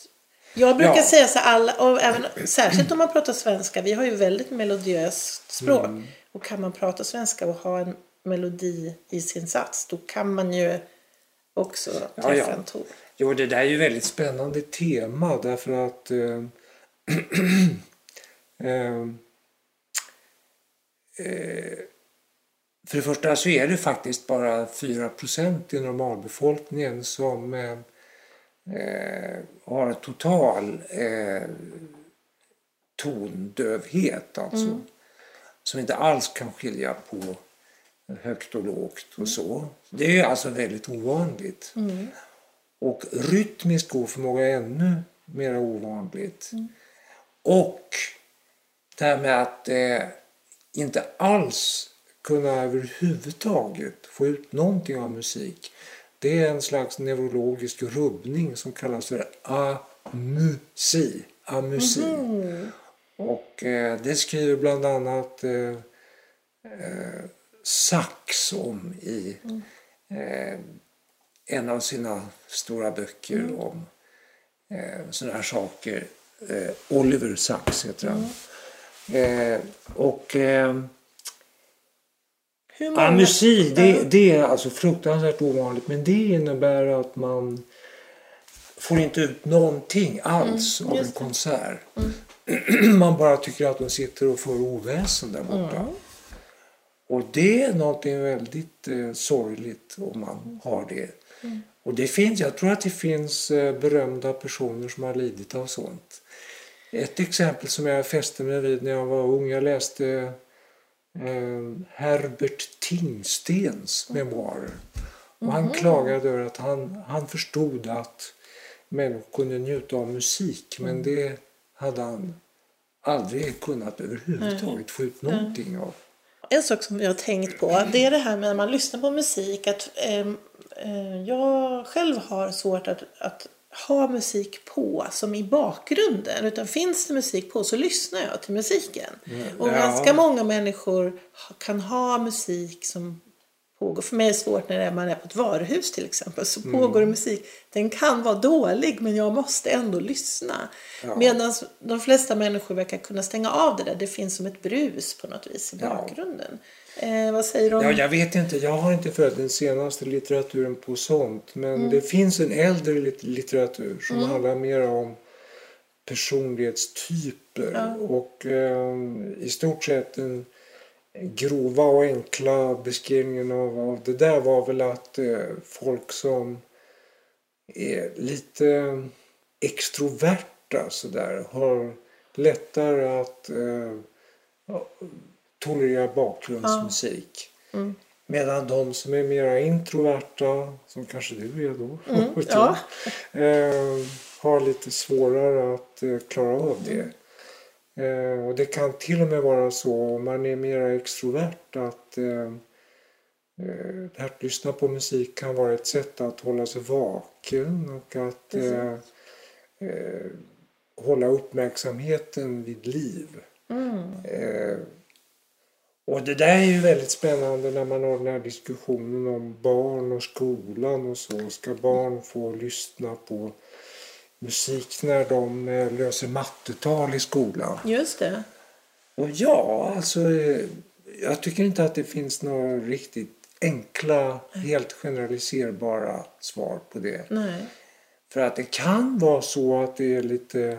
jag brukar ja. säga så alla, och även, särskilt om man pratar svenska, vi har ju väldigt melodiöst språk. Mm. Och kan man prata svenska och ha en melodi i sin sats, då kan man ju också träffa ja, ja. en ton. Jo, det där är ju väldigt spännande tema därför att eh, eh, eh, för det första så är det faktiskt bara fyra procent i normalbefolkningen som eh, eh, har total eh, tondövhet alltså. Mm. Som inte alls kan skilja på högt och lågt och så. Det är alltså väldigt ovanligt. Mm. Och rytmisk oförmåga är ännu mer ovanligt. Mm. Och det här med att eh, inte alls kunna överhuvudtaget få ut någonting av musik. Det är en slags neurologisk rubbning som kallas för amusi. Amusi. Mm. Och eh, det skriver bland annat eh, eh, Sacks om i eh, en av sina stora böcker mm. om eh, sådana här saker. Eh, Oliver Sacks heter han. Mm. Eh, och eh, amusi, det, det är alltså fruktansvärt ovanligt, men det innebär att man får inte ut någonting alls mm, av en konsert. Mm. Man bara tycker att de sitter och får oväsen där borta. Mm. Och det är någonting väldigt eh, sorgligt om man har det. Mm. Och det finns, jag tror att det finns eh, berömda personer som har lidit av sånt. Ett exempel som jag fäste mig vid när jag var ung, jag läste eh, Herbert Tingstens memoarer. Och han mm. klagade över att han, han förstod att människor kunde njuta av musik, mm. men det hade han aldrig kunnat överhuvudtaget få ut någonting av. En sak som jag har tänkt på, det är det här med när man lyssnar på musik. Att eh, jag själv har svårt att, att ha musik på som i bakgrunden, utan finns det musik på så lyssnar jag till musiken. Mm. Och ja. Ganska många människor kan ha musik som pågår. För mig är det svårt när man är på ett varuhus till exempel, så mm. pågår det musik. Den kan vara dålig, men jag måste ändå lyssna. Ja. Medan de flesta människor verkar kunna stänga av det där. Det finns som ett brus på något vis i ja. Bakgrunden. Eh, vad säger du om? Ja, jag vet inte, jag har inte följt den senaste litteraturen på sånt, men mm. det finns en äldre litteratur som mm. handlar mer om personlighetstyper ja. Och eh, i stort sett en grova och enkla beskrivningen av, av det där var väl att eh, folk som är lite extroverta så där, har lättare att eh, ja, tolerera bakgrundsmusik. Ja. Mm. Medan de som är mera introverta, som kanske du är då, mm, ja. eh, har lite svårare att eh, klara av det. Eh, och det kan till och med vara så, om man är mera extrovert, att eh, att lyssna på musik kan vara ett sätt att hålla sig vaken och att eh, eh, hålla uppmärksamheten vid liv. Mm. Eh, Och det där är ju väldigt spännande när man har den här diskussionen om barn och skolan och så. Ska barn få lyssna på musik när de löser mattetal i skolan? Just det. Och ja, alltså jag tycker inte att det finns några riktigt enkla, helt generaliserbara svar på det. Nej. För att det kan vara så att det är lite,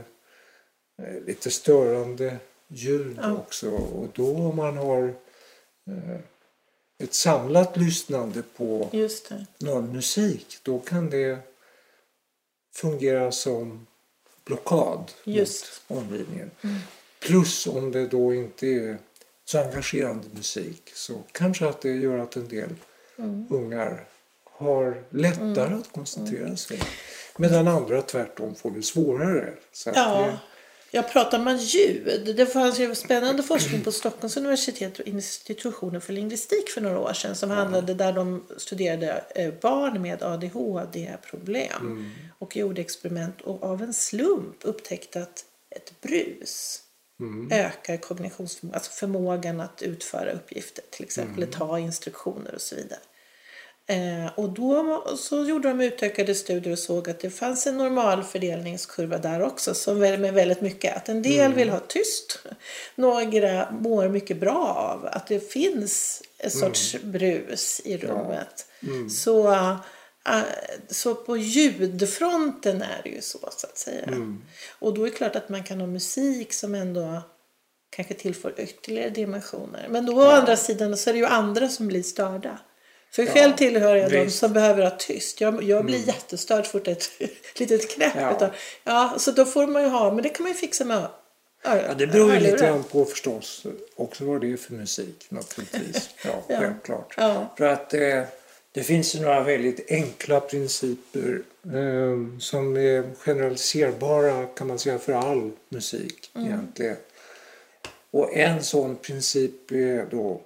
lite störande ljud ja. Också, och då om man har eh, ett samlat lyssnande på just det. Någon musik, då kan det fungera som blockad just. Mot omgivningen. Mm. Plus om det då inte är så engagerande musik, så kanske att det gör att en del mm. ungar har lättare mm. att koncentrera sig, mm. medan andra tvärtom får det svårare. Så att ja. det, jag pratar om ljud. Det fanns ju spännande forskning på Stockholms universitet och institutionen för lingvistik för några år sedan som handlade där de studerade barn med A D H D-problem mm. och gjorde experiment och av en slump upptäckte att ett brus mm. ökar kognitionsförmågan, alltså förmågan att utföra uppgifter till exempel, mm. ta instruktioner och så vidare. Eh, och då så gjorde de utökade studier och såg att det fanns en normal fördelningskurva där också, som med väldigt mycket att en del mm. vill ha tyst, några mår mycket bra av att det finns en sorts mm. brus i rummet. Ja. Mm. Så, äh, så på ljudfronten är det ju så, så att säga. Mm. Och då är det klart att man kan ha musik som ändå kanske tillför ytterligare dimensioner. Men då ja. Å andra sidan så är det ju andra som blir störda. För ja, själv tillhör jag dem som behöver ha tyst. Jag, jag blir mm. jättestörd fort ett litet knäpp. Ja. Utan, ja, så då får man ju ha, men det kan man ju fixa med ö- ja, det beror ju lite grann på förstås också vad det är för musik naturligtvis. Ja, ja. Självklart. Ja. För att eh, det finns ju några väldigt enkla principer eh, som är generaliserbara kan man säga för all musik mm. egentligen. Och en sån princip är då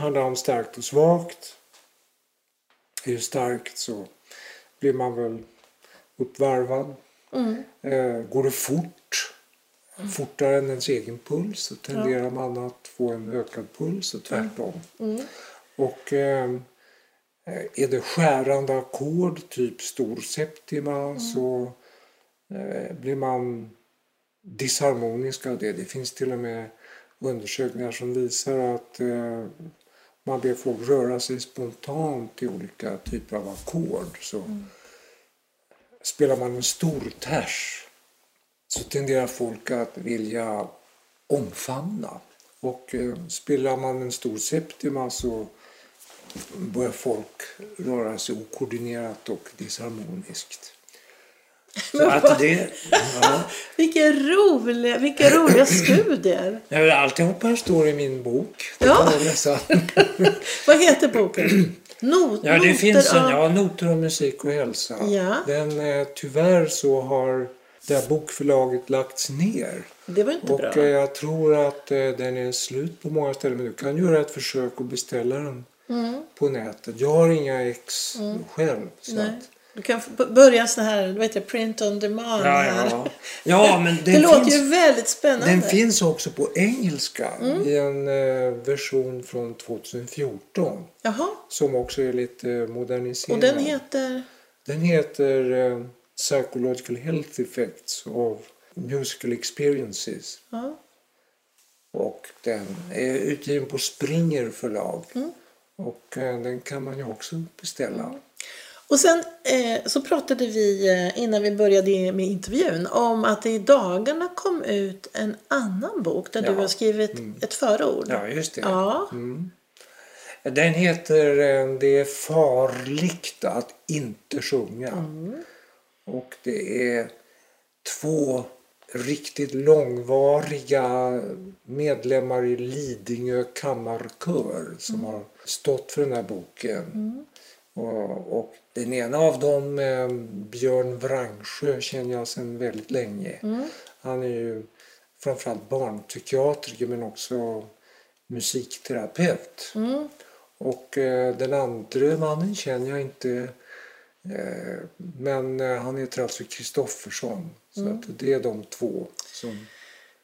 handlar om starkt och svagt. Är ju starkt så blir man väl uppvarvad. Mm. Eh, går det fort, mm. fortare än ens egen puls, så tenderar ja. Man att få en ökad puls och tvärtom. Mm. Mm. Och eh, är det skärande ackord, typ stor septima, mm. så eh, blir man disharmonisk av det. Det finns till och med undersökningar som visar att eh, man ber folk röra sig spontant i olika typer av ackord, så mm. spelar man en stor ters så tenderar folk att vilja omfamna, och eh, spelar man en stor septima så börjar folk röra sig okoordinerat och disharmoniskt. Så att det, ja. vilka, roliga, vilka roliga studier. Jag alltihopa står i min bok. Ja. Vad heter boken? Not, ja, det finns en, av... ja, Noter om musik och hälsa. Ja. Den, eh, tyvärr så har det här bokförlaget lagts ner. Det var inte och, bra. Och eh, jag tror att eh, den är slut på många ställen. Men du kan göra ett försök och beställa den mm. på nätet. Jag har inga ex mm. själv. Så att, Du kan börja så här, vad heter det, print on demand här. Ja, ja. Ja, men det låter finns, ju väldigt spännande. Den finns också på engelska mm. i en version från tjugohundrafjorton. Jaha. Som också är lite moderniserad. Och den heter? Den heter uh, Psychological Health Effects of Musical Experiences. Ja. Och den är utgiven på Springer förlag. Mm. Och uh, den kan man ju också beställa. Mm. Och sen eh, så pratade vi innan vi började med intervjun om att det i dagarna kom ut en annan bok där ja. Du har skrivit mm. ett förord. Ja, just det. Ja. Mm. Den heter Det är farligt att inte sjunga. Mm. Och det är två riktigt långvariga medlemmar i Lidingö kammarkör som mm. har stått för den här boken. Mm. Och, och den ena av dem, eh, Björn Wrangsjö, känner jag sedan väldigt länge. Mm. Han är ju framförallt barnpsykiatriker men också musikterapeut. Mm. Och eh, den andra mannen känner jag inte. Eh, men eh, han heter alltså Kristoffersson. Så mm. att det är de två som...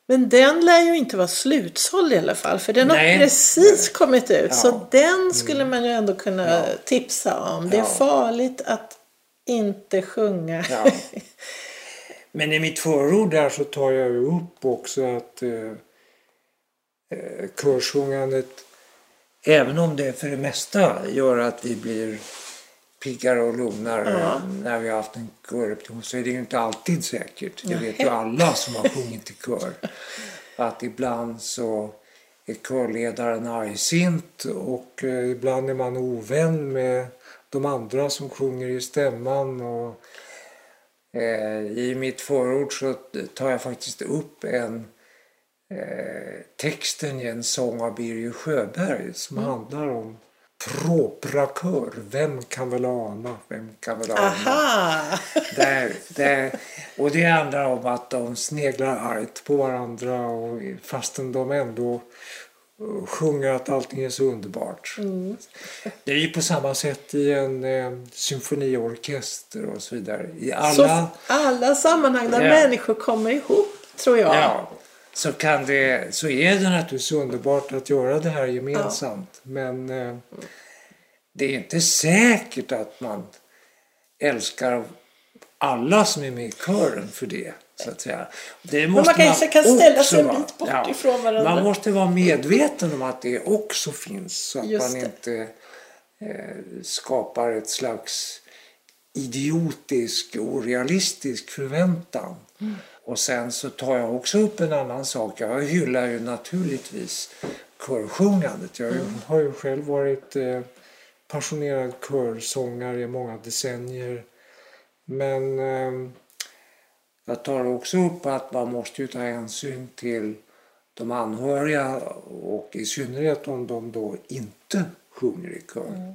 Men den lär ju inte vara slutsåld i alla fall. För den Nej. Har precis kommit ut. Ja. Så den skulle man ju ändå kunna ja. Tipsa om. Det är ja. Farligt att inte sjunga. Ja. Men i mitt förord där så tar jag ju upp också att eh, körsjungandet, även om det för det mesta gör att vi blir piggare och lugnare ja. När vi har haft en körupptog, så är det ju inte alltid säkert. Det vet ju alla som har sjungit i kör. Att ibland så är körledaren argsint och ibland är man ovän med de andra som sjunger i stämman. Och, eh, i mitt förord så tar jag faktiskt upp en eh, texten i en sång av Birgit Sjöberg som mm. handlar om Tropakör, vem kan väl ana, vem kan väl ana. Aha. Där, där. Och det handlar om att de sneglar argt på varandra och fastän de ändå sjunger att allting är så underbart. Mm. Det är ju på samma sätt i en eh, symfoniorkester och så vidare. I alla, så alla sammanhang där ja. Människor kommer ihop, tror jag. Ja. Så, kan det, så är det naturligtvis underbart att göra det här gemensamt. Ja. Men eh, det är inte säkert att man älskar alla som är med i kören för det. Så att säga. Det måste men man kanske man kan ställa sig en bit bort ja, ifrån varandra. Man måste vara medveten om att det också finns. Så att Just man det. Inte eh, skapar ett slags idiotisk, orealistisk förväntan. Mm. Och sen så tar jag också upp en annan sak. Jag hyllar ju naturligtvis körsjungandet. Jag har ju själv varit eh, passionerad körsångare i många decennier. Men eh, jag tar också upp att man måste ju ta hänsyn till de anhöriga. Och i synnerhet om de då inte sjunger i kör. Mm.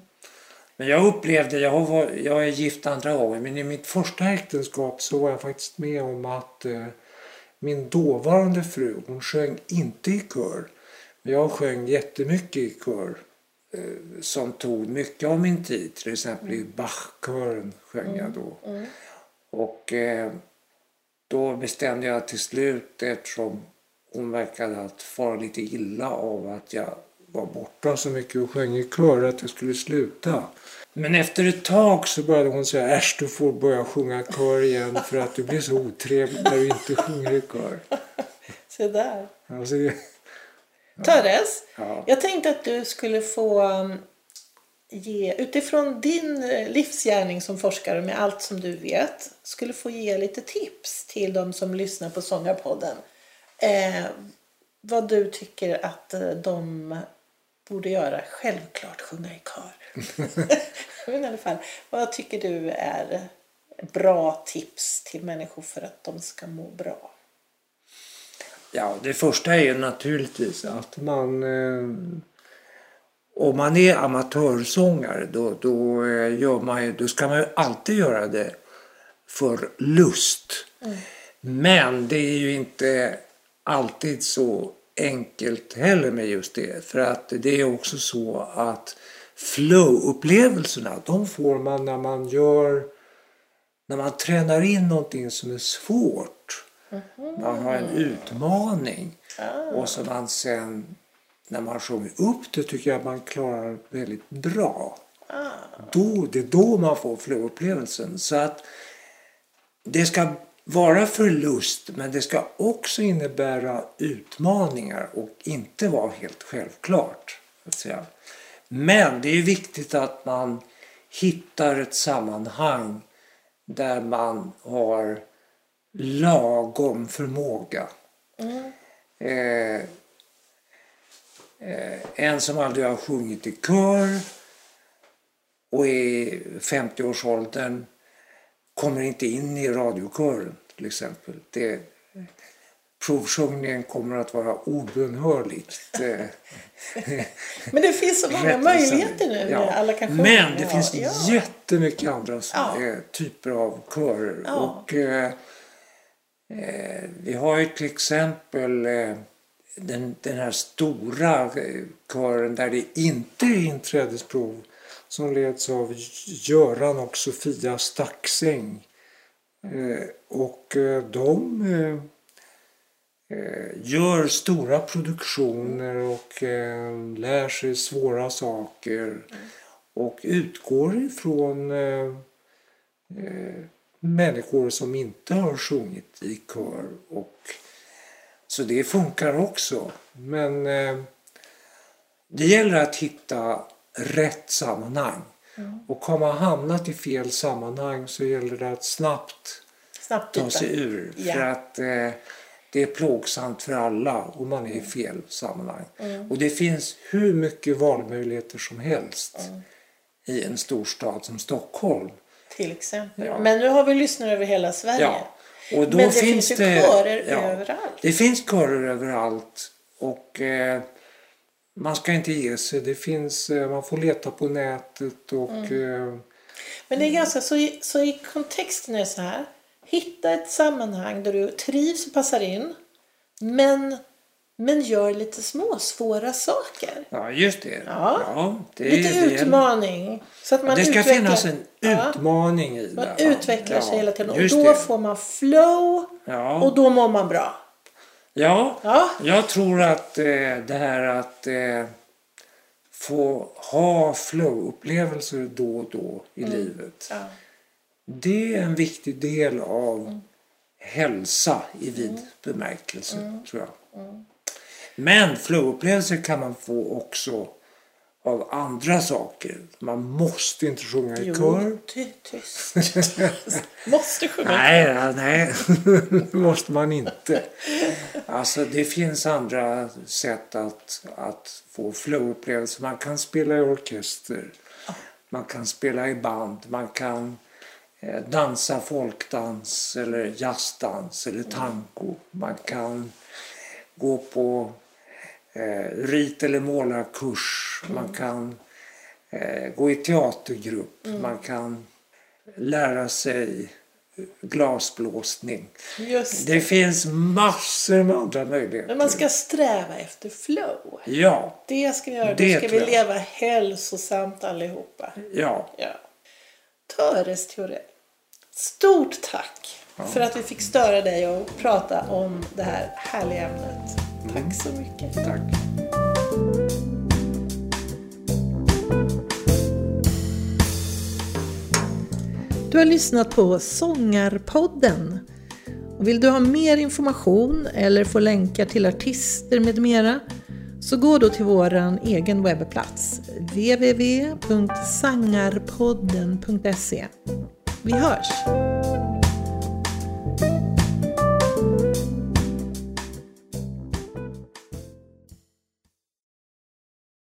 Men jag upplevde, jag, var, jag är gift andra gången, men i mitt första äktenskap så var jag faktiskt med om att eh, min dåvarande fru, hon sjöng inte i kör. Jag sjöng jättemycket i kör eh, som tog mycket av min tid. Till exempel i Bach-kören sjöng jag då. Mm. Mm. Och eh, då bestämde jag till slut, eftersom hon verkade att fara lite illa av att jag var borta så mycket och sjöng i kör, att jag skulle sluta. Men efter ett tag så började hon säga, äsch, du får börja sjunga kör igen för att du blir så otrevlig när du inte sjunger i kör. Se där. Alltså, ja. Töres, ja. Jag tänkte att du skulle få ge, utifrån din livsgärning som forskare med allt som du vet, skulle få ge lite tips till de som lyssnar på Sångarpodden. Eh, vad du tycker att de borde göra, självklart sjunga i kör. Men i alla fall, vad tycker du är bra tips till människor för att de ska må bra? Ja, det första är ju naturligtvis att man, om man är amatörsångare, då, då, gör man ju, då ska man ju alltid göra det för lust. Mm. Men det är ju inte alltid så enkelt heller med just det, för att det är också så att flow-upplevelserna, de får man när man gör när man tränar in någonting som är svårt, mm-hmm. man har en utmaning ah. och så man sen när man sjunger upp det tycker jag att man klarar väldigt bra. Ah. Då, det är då man får flödeupplevelsen. Så att det ska vara förlust, men det ska också innebära utmaningar och inte vara helt självklart. Men det är viktigt att man hittar ett sammanhang där man har lagom förmåga. Mm. Eh, eh, en som aldrig har sjungit i kör och i femtioårsåldern kommer inte in i radiokören till exempel. Det, provsjungningen kommer att vara obönhörligt. Men det finns så många möjligheter nu. Ja. Alla kan Men det ja. finns ja. jättemycket andra ja. typer av körer. Ja. Och, eh, eh, vi har ju till exempel eh, den, den här stora kören där det inte är inträdesprov, som leds av Göran och Sofia Staxäng. Eh, och eh, de eh, gör stora produktioner och eh, lär sig svåra saker mm. och utgår ifrån eh, eh, människor som inte har sjungit i kör. Och, så det funkar också. Men eh, det gäller att hitta rätt sammanhang. Mm. Och har man hamnat i fel sammanhang så gäller det att snabbt, snabbt ta sig hitta. ur. Ja. För att eh, det är plågsamt för alla om man är i fel sammanhang. Mm. Och det finns hur mycket valmöjligheter som helst mm. i en storstad som Stockholm. Till exempel. Ja. Men nu har vi lyssnat över hela Sverige. Ja. Och då Men det finns, finns det, körer ja, överallt. Det finns körer överallt. Och... Eh, man ska inte ge sig, det finns, man får leta på nätet och... Mm. Eh, Men det är ganska, så i, så i kontexten är det så här, hitta ett sammanhang där du trivs och passar in, men, men gör lite små, svåra saker. Ja, just det. Ja. Ja, det lite är, utmaning. Det, så att man ja, det ska utvecklar, finnas en ja, utmaning i man det. Man utvecklar ja, sig hela tiden och då det. får man flow ja. och då mår man bra. Ja, ja, jag tror att eh, det här att eh, få ha flow-upplevelser då och då i mm. livet. Ja. Det är en viktig del av mm. hälsa i vid mm. bemärkelse, mm. tror jag. Mm. Men flow-upplevelser kan man få också av andra saker. Man måste inte sjunga i jo, kör. Ty, tyst. Måste sjunga Nej, nej. Måste man inte. Alltså det finns andra sätt att, att få flow-upplevelser. Man kan spela i orkester. Man kan spela i band. Man kan eh, dansa folkdans eller jazzdans eller tango. Man kan gå på rit- eller målarkurs, mm. man kan eh, gå i teatergrupp, mm. man kan lära sig glasblåsning. Just det. Det finns massor med andra möjligheter. Men man ska sträva efter flow. Ja. Det ska vi göra, det ska vi leva hälsosamt allihopa. Ja. ja. Töres Theorell. Stort tack ja. för att vi fick störa dig och prata om det här härliga ämnet. Tack så mycket. Tack. Du har lyssnat på Sångarpodden. Vill du ha mer information eller få länkar till artister med mera, så gå då till våran egen webbplats w w w punkt sangarpodden punkt se. Vi hörs!